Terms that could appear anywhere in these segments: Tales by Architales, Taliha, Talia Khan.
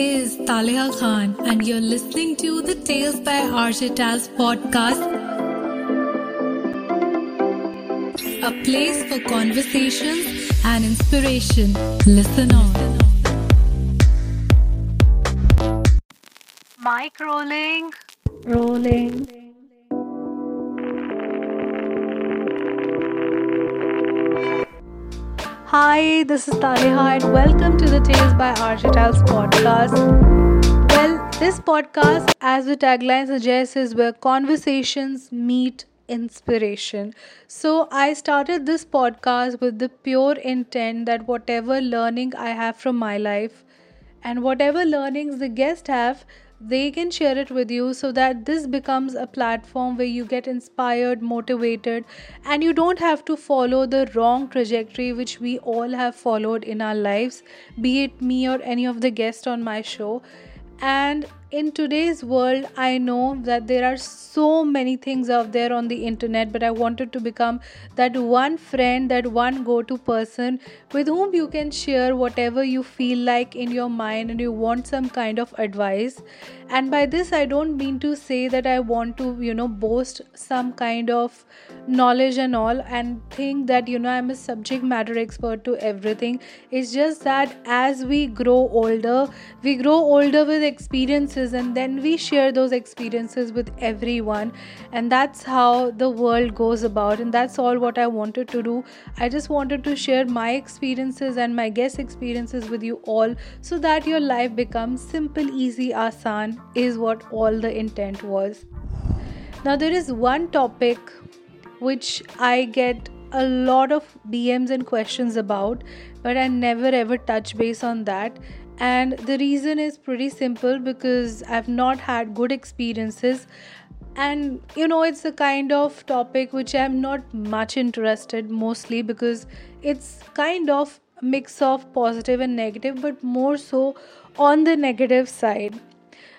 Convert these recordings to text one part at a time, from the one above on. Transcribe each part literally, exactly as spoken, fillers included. is Talia Khan and you're listening to the Tales by Architales podcast. A place for conversations and inspiration. Listen on. Mic rolling. Rolling. Hi, this is Taliha and welcome to the Tales by Architales podcast. Well, this podcast, as the tagline suggests, is where conversations meet inspiration. So I started this podcast with the pure intent that whatever learning I have from my life and whatever learnings the guests have, they can share it with you so that this becomes a platform where you get inspired, motivated, and you don't have to follow the wrong trajectory which we all have followed in our lives, be it me or any of the guests on my show. And in today's world, I know that there are so many things out there on the internet, but I wanted to become that one friend, that one go-to person with whom you can share whatever you feel like in your mind and you want some kind of advice. And by this, I don't mean to say that I want to, you know, boast some kind of knowledge and all and think that, you know, I'm a subject matter expert to everything. It's just that as we grow older, we grow older with experiences, and then we share those experiences with everyone, and that's how the world goes about. And that's all what I wanted to do. I just wanted to share my experiences and my guest experiences with you all so that your life becomes simple, easy, aasan is what all the intent was. Now there is one topic which I get a lot of D Ms and questions about, but I never ever touch base on that. And the reason is pretty simple, because I've not had good experiences, and you know, it's a kind of topic which I'm not much interested, mostly because it's kind of a mix of positive and negative, but more so on the negative side.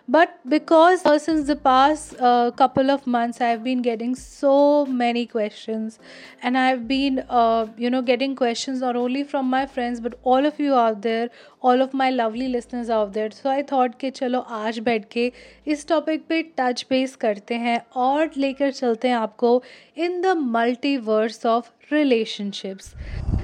But because uh, since the past uh, couple of months, I've been getting so many questions, and I've been, uh, you know, getting questions not only from my friends, but all of you out there, all of my lovely listeners out there. So I thought कि चलो आज बैठ के इस topic पे touch base करते हैं और लेकर चलते हैं आपको in the multiverse of relationships.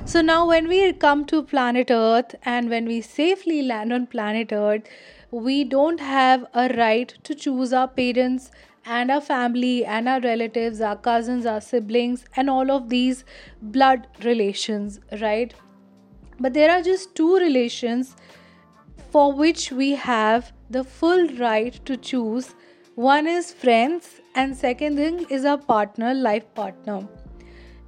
So now when we come to planet Earth and when we safely land on planet Earth, we don't have a right to choose our parents and our family and our relatives, our cousins, our siblings and all of these blood relations, right? But there are just two relations for which we have the full right to choose. One is friends and second thing is our partner, life partner.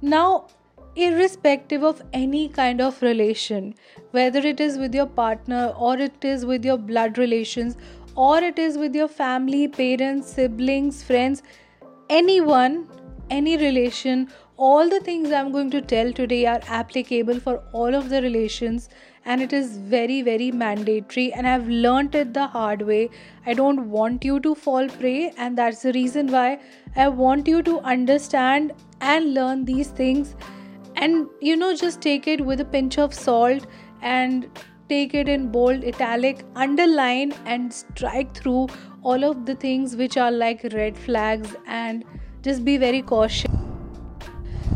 Now, irrespective of any kind of relation, whether it is with your partner or it is with your blood relations or it is with your family, parents, siblings, friends, anyone, any relation, all the things I'm going to tell today are applicable for all of the relations, and it is very, very mandatory, and I've learnt it the hard way. I don't want you to fall prey, and that's the reason why I want you to understand and learn these things. And you know, just take it with a pinch of salt and take it in bold, italic, underline and strike through all of the things which are like red flags, and just be very cautious.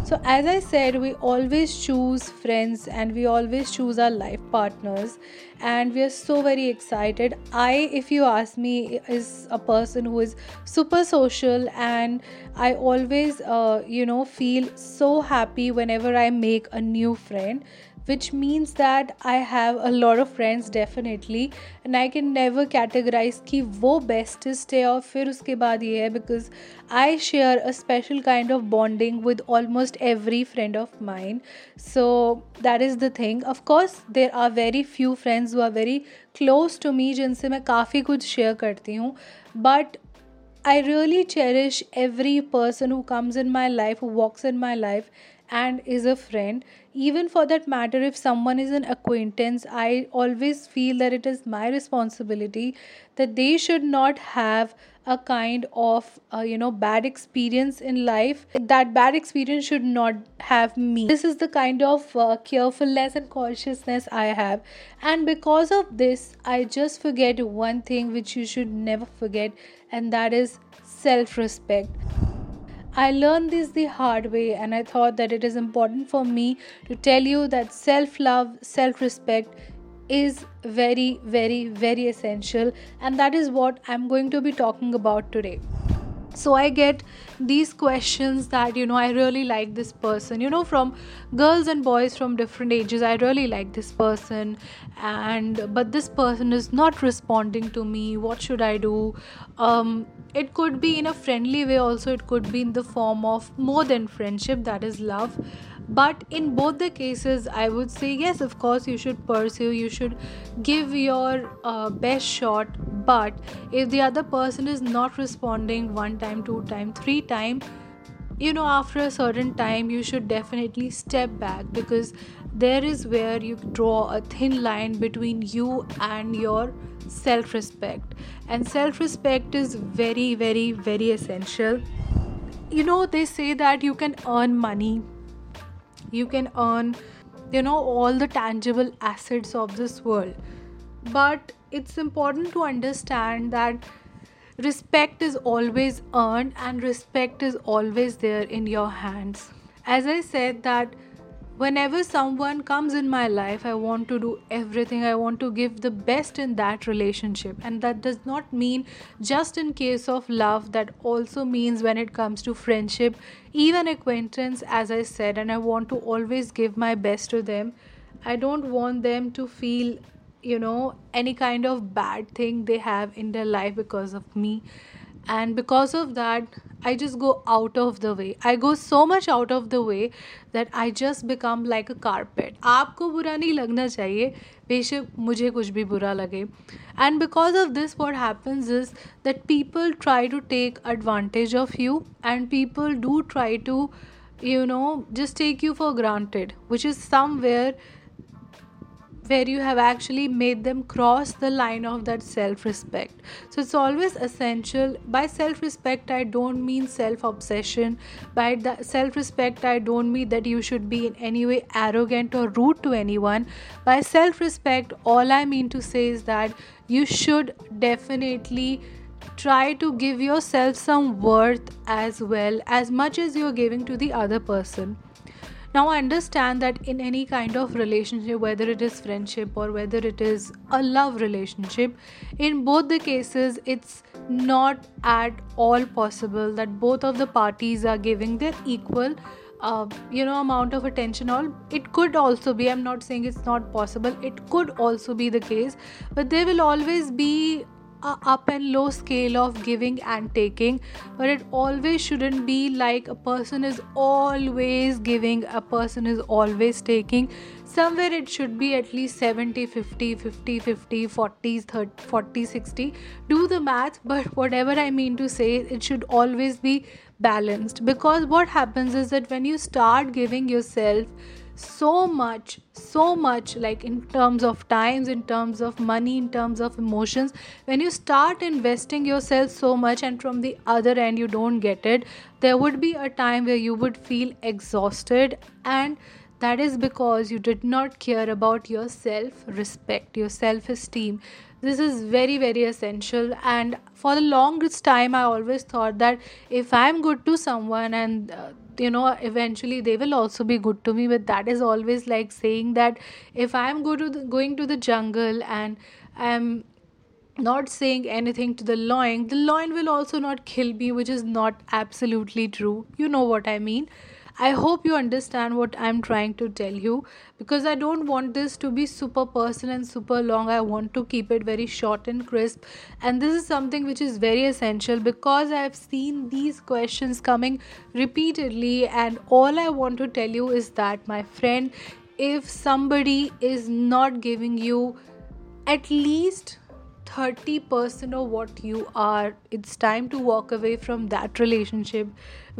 So as I said, we always choose friends and we always choose our life partners, and we are so very excited. I, if you ask me, is a person who is super social, and I always, uh, you know, feel so happy whenever I make a new friend, which means that I have a lot of friends definitely, and I can never categorize ki wo bestest hai aur fir uske baad ye hai, because I share a special kind of bonding with almost every friend of mine. So that is the thing. Of course, there are very few friends who are very close to me jinse main kafi kuch share karti hu, but I really cherish every person who comes in my life, who walks in my life, and is a friend, even for that matter if someone is an acquaintance, I always feel that it is my responsibility that they should not have a kind of uh, you know bad experience in life. That bad experience should not have me. This is the kind of uh, carefulness and cautiousness I have, and because of this I just forget one thing which you should never forget, and that is self-respect. I learned this the hard way, and I thought that it is important for me to tell you that self-love, self-respect is very, very, very essential, and that is what I'm going to be talking about today. So I get these questions that, you know, I really like this person, you know, from girls and boys from different ages. I really like this person, and but this person is not responding to me. What should I do? Um, it could be in a friendly way also. It could be in the form of more than friendship, that is love. But in both the cases, I would say, yes, of course, you should pursue, you should give your uh, best shot. But if the other person is not responding one time, two time, three time, you know, after a certain time, you should definitely step back, because there is where you draw a thin line between you and your self-respect. And self-respect is very, very, very essential. You know, they say that you can earn money. You can earn, you know, all the tangible assets of this world. But it's important to understand that respect is always earned, and respect is always there in your hands. As I said that whenever someone comes in my life, I want to do everything. I want to give the best in that relationship. And that does not mean just in case of love. That also means when it comes to friendship, even acquaintance, as I said. And I want to always give my best to them. I don't want them to feel, you know, any kind of bad thing they have in their life because of me. And because of that, I just go out of the way. I go so much out of the way that I just become like a carpet. आपको बुरा नहीं लगना चाहिए, बेशक मुझे कुछ भी बुरा लगे. And because of this, what happens is that people try to take advantage of you, and people do try to, you know, just take you for granted, which is somewhere where you have actually made them cross the line of that self-respect. So it's always essential. By self-respect, I don't mean self-obsession. By the self-respect, I don't mean that you should be in any way arrogant or rude to anyone. By self-respect, all I mean to say is that you should definitely try to give yourself some worth as well, as much as you're giving to the other person. Now, I understand that in any kind of relationship, whether it is friendship or whether it is a love relationship, in both the cases, it's not at all possible that both of the parties are giving their equal, uh, you know, amount of attention. All it could also be, I'm not saying it's not possible, it could also be the case, but there will always be a up and low scale of giving and taking, but it always shouldn't be like a person is always giving, a person is always taking. Somewhere it should be at least seventy fifty, fifty fifty, forty thirty, forty sixty. Do the math, but whatever I mean to say, it should always be balanced, because what happens is that when you start giving yourself so much, so much, like in terms of times, in terms of money, in terms of emotions, when you start investing yourself so much and from the other end you don't get it, there would be a time where you would feel exhausted, and that is because you did not care about your self-respect, your self-esteem. This is very, very essential. And for the longest time, I always thought that if I'm good to someone, and uh, you know, eventually they will also be good to me. But that is always like saying that if I'm go to the, going to the jungle and I'm not saying anything to the lion, the lion will also not kill me, which is not absolutely true. You know what I mean. I hope you understand what I'm trying to tell you, because I don't want this to be super personal and super long. I want to keep it very short and crisp, and this is something which is very essential, because I've seen these questions coming repeatedly, and all I want to tell you is that, my friend, if somebody is not giving you at least thirty percent of what you are. It's time to walk away from that relationship,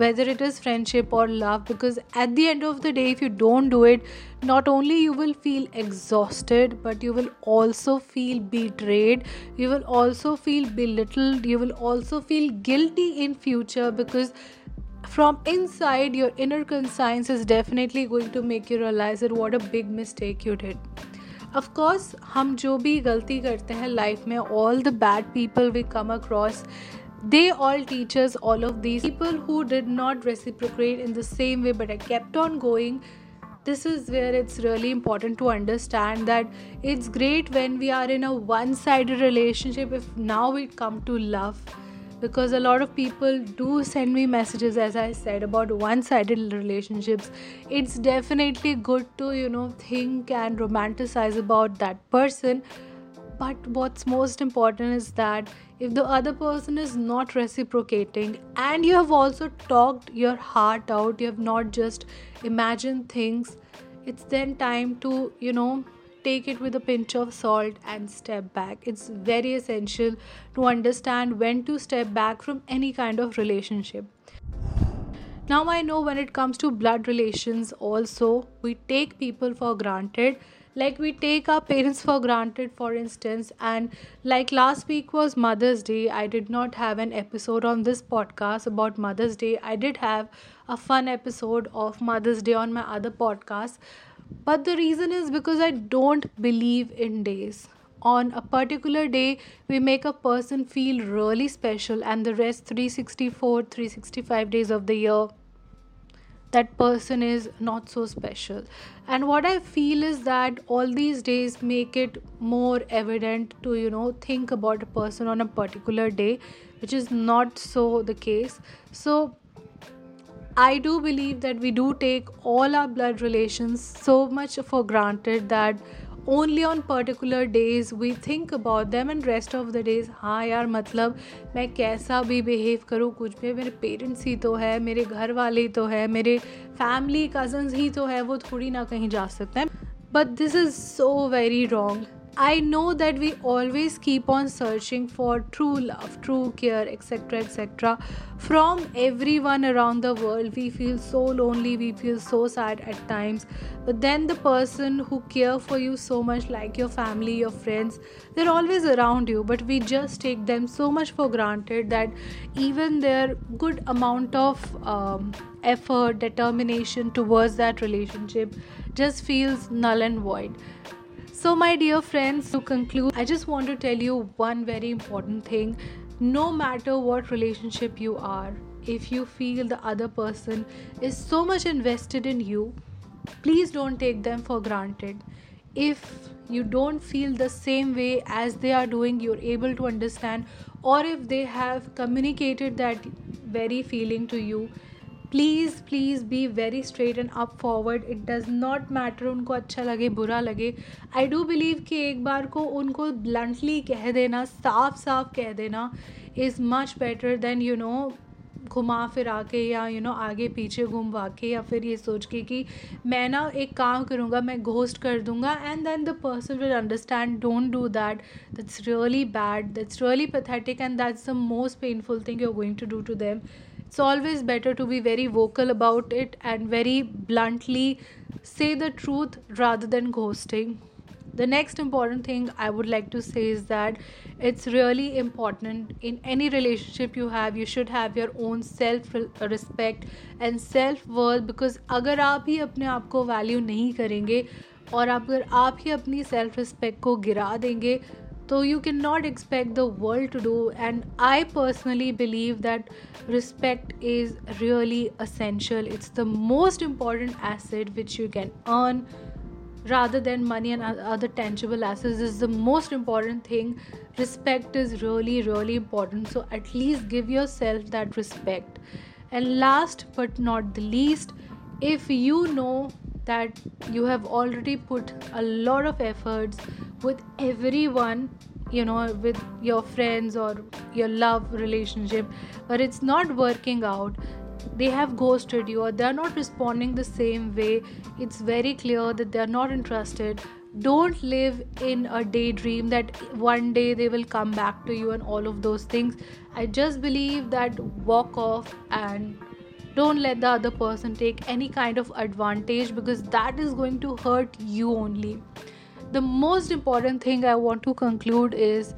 whether it is friendship or love, because at the end of the day, if you don't do it, not only you will feel exhausted, but you will also feel betrayed, you will also feel belittled, you will also feel guilty in future, because from inside, your inner conscience is definitely going to make you realize that what a big mistake you did. Of course, हम जो भी गलती करते हैं life में, all the bad people we come across, they all teach us all of these. People who did not reciprocate in the same way but I kept on going. This is where it's really important to understand that it's great when we are in a one-sided relationship if now we come to love. Because a lot of people do send me messages, as I said, about one-sided relationships. It's definitely good to, you know, think and romanticize about that person. But what's most important is that if the other person is not reciprocating and you have also talked your heart out, you have not just imagined things, it's then time to, you know, take it with a pinch of salt and step back. It's very essential to understand when to step back from any kind of relationship. Now I know when it comes to blood relations also, we take people for granted. Like we take our parents for granted, for instance, and like last week was Mother's Day, I did not have an episode on this podcast about Mother's Day. I did have a fun episode of Mother's Day on my other podcast. But the reason is because I don't believe in days. On a particular day, we make a person feel really special, and the rest three sixty-four, three sixty-five days of the year, that person is not so special. And what I feel is that all these days make it more evident to, you know, think about a person on a particular day, which is not so the case. So I do believe that we do take all our blood relations so much for granted that only on particular days we think about them, and rest of the days, हाँ यार मतलब मैं कैसा भी behave करूँ कुछ भी, मेरे parents ही तो है, मेरे घर वाले ही तो है, मेरे family cousins ही तो है, वो थोड़ी ना कहीं जा सकते हैं. But this is so very wrong. I know that we always keep on searching for true love, true care, etc, et cetera. From everyone around the world, we feel so lonely, we feel so sad at times. But then the person who cares for you so much, like your family, your friends, they're always around you. But we just take them so much for granted that even their good amount of um, effort, determination towards that relationship just feels null and void. So my dear friends, to conclude, I just want to tell you one very important thing. No matter what relationship you are, if you feel the other person is so much invested in you, please don't take them for granted. If you don't feel the same way as they are doing, you're able to understand, or if they have communicated that very feeling to you, please please be very straight and up forward. It does not matter उनको अच्छा लगे बुरा लगे. I do believe कि एक बार को उनको bluntly कह देना, साफ साफ कह देना is much better than, you know, घुमा फिरा के या you know आगे पीछे घुमवा के या फिर ये सोच के कि मैं ना एक काम करूँगा, मैं ghost कर दूँगा, and then the person will understand. Don't do that. That's really bad. That's really pathetic, and that's the most painful thing you're going to do to them. It's always better to be very vocal about it and very bluntly say the truth rather than ghosting. The next important thing I would like to say is that it's really important in any relationship you have, you should have your own self-respect and self-worth, because अगर आप ही अपने आप को value नहीं करेंगे और अगर आप ही अपनी self-respect को गिरा देंगे, so you cannot expect the world to do. And I personally believe that respect is really essential. It's the most important asset which you can earn rather than money and other tangible assets. This is the most important thing. Respect is really, really important. So at least give yourself that respect. And last but not the least, if you know that you have already put a lot of efforts with everyone, you know, with your friends or your love relationship, but it's not working out, they have ghosted you or they're not responding the same way, it's very clear that they're not interested, Don't live in a daydream that one day they will come back to you and all of those things. I just believe that walk off and don't let the other person take any kind of advantage, because that is going to hurt you only. The most important thing I want to conclude is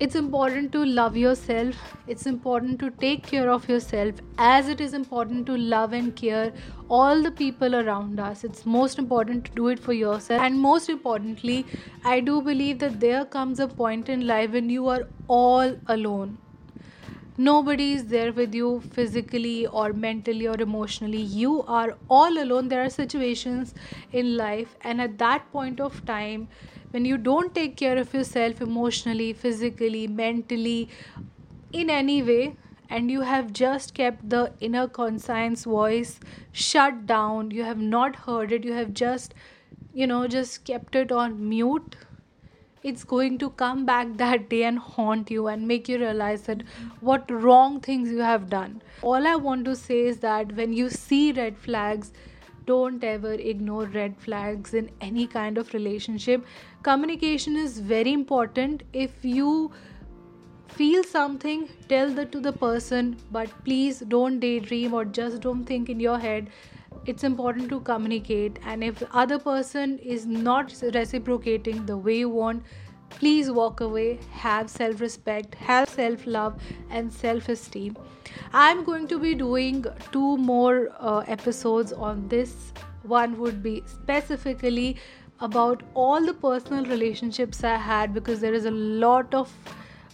it's important to love yourself. It's important to take care of yourself as it is important to love and care all the people around us. It's most important to do it for yourself. And most importantly, I do believe that there comes a point in life when you are all alone. Nobody is there with you physically or mentally or emotionally. You are all alone. There are situations in life, and at that point of time, when you don't take care of yourself emotionally, physically, mentally, in any way, and you have just kept the inner conscience voice shut down, you have not heard it, you have just, you know, just kept it on mute, it's going to come back that day and haunt you and make you realize that what wrong things you have done. All I want to say is that when you see red flags, don't ever ignore red flags in any kind of relationship. Communication is very important. If you feel something, tell that to the person, but please don't daydream or just don't think in your head. It's important to communicate, and if the other person is not reciprocating the way you want, please walk away. Have self-respect, have self-love and self-esteem. I'm going to be doing two more uh, episodes on this. One would be specifically about all the personal relationships I had, because there is a lot of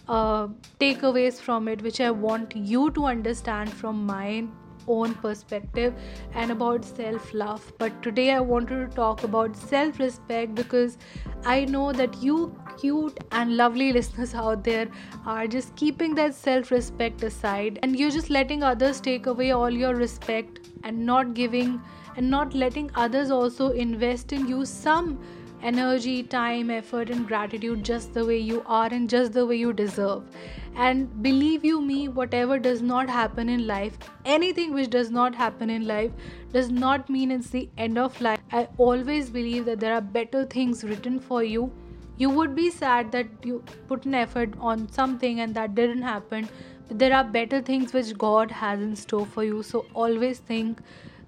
uh, takeaways from it which I want you to understand from mine own perspective, and about self-love. But today I wanted to talk about self-respect, because I know that you cute and lovely listeners out there are just keeping that self-respect aside, and you're just letting others take away all your respect and not giving and not letting others also invest in you some energy, time, effort and gratitude just the way you are and just the way you deserve. And believe you me, whatever does not happen in life, anything which does not happen in life does not mean it's the end of life. I always believe that there are better things written for you. You would be sad that you put an effort on something and that didn't happen, but there are better things which God has in store for you. So always think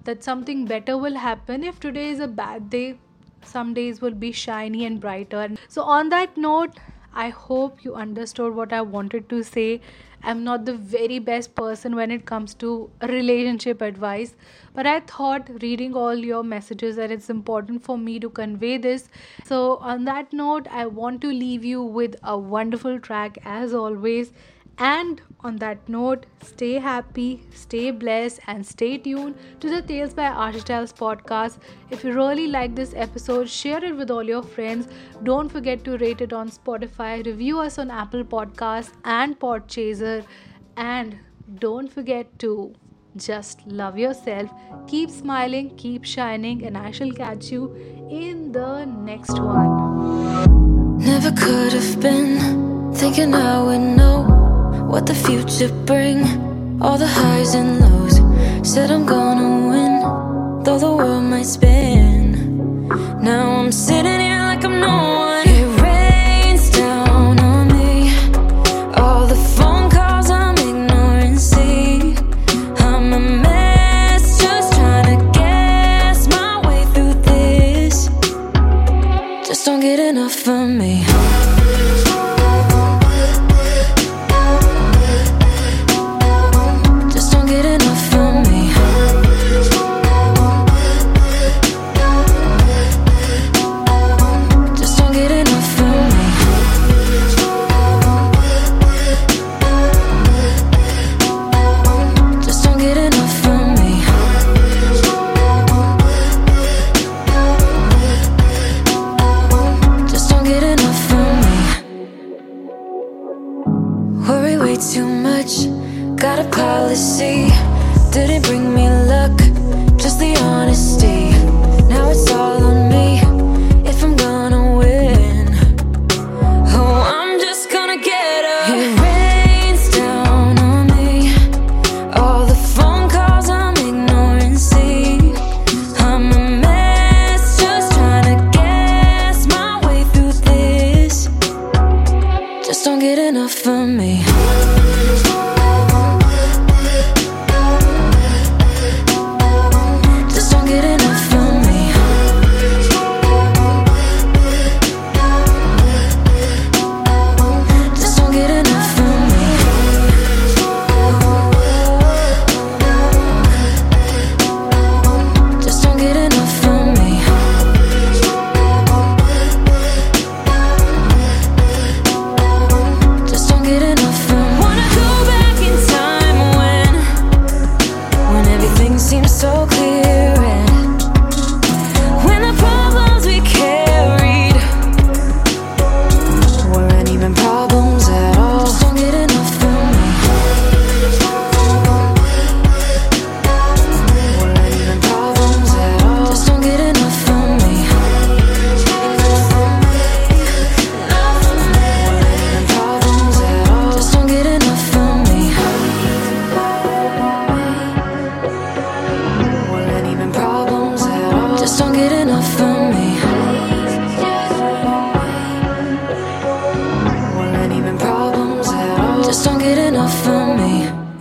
that something better will happen. If today is a bad day, some days will be shiny and brighter. So on that note, I hope you understood what I wanted to say. I'm not the very best person when it comes to relationship advice, but I thought reading all your messages that it's important for me to convey this. So on that note, I want to leave you with a wonderful track as always. And on that note, stay happy, stay blessed, and stay tuned to the Tales by Architales podcast. If you really like this episode, share it with all your friends. Don't forget to rate it on Spotify, review us on Apple Podcasts and Podchaser. And don't forget to just love yourself. Keep smiling, keep shining, and I shall catch you in the next one. Never could have been thinking I would know what the future bring, all the highs and lows. Said I'm gonna win, though the world might spin. Now I'm sitting here like I'm no one. It rains down on me, all the phone calls I'm ignoring. See, I'm a mess, just trying to guess my way through this. Just don't get enough of me. Didn't bring me luck, just the honesty. Now it's all on me, if I'm gonna win. Oh, I'm just gonna get up. It rains down on me, all the phone calls I'm ignoring. See, I'm a mess, just trying to get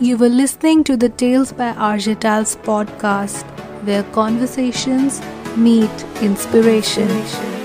You were listening to the Tales by Architales podcast, where conversations meet inspiration. inspiration.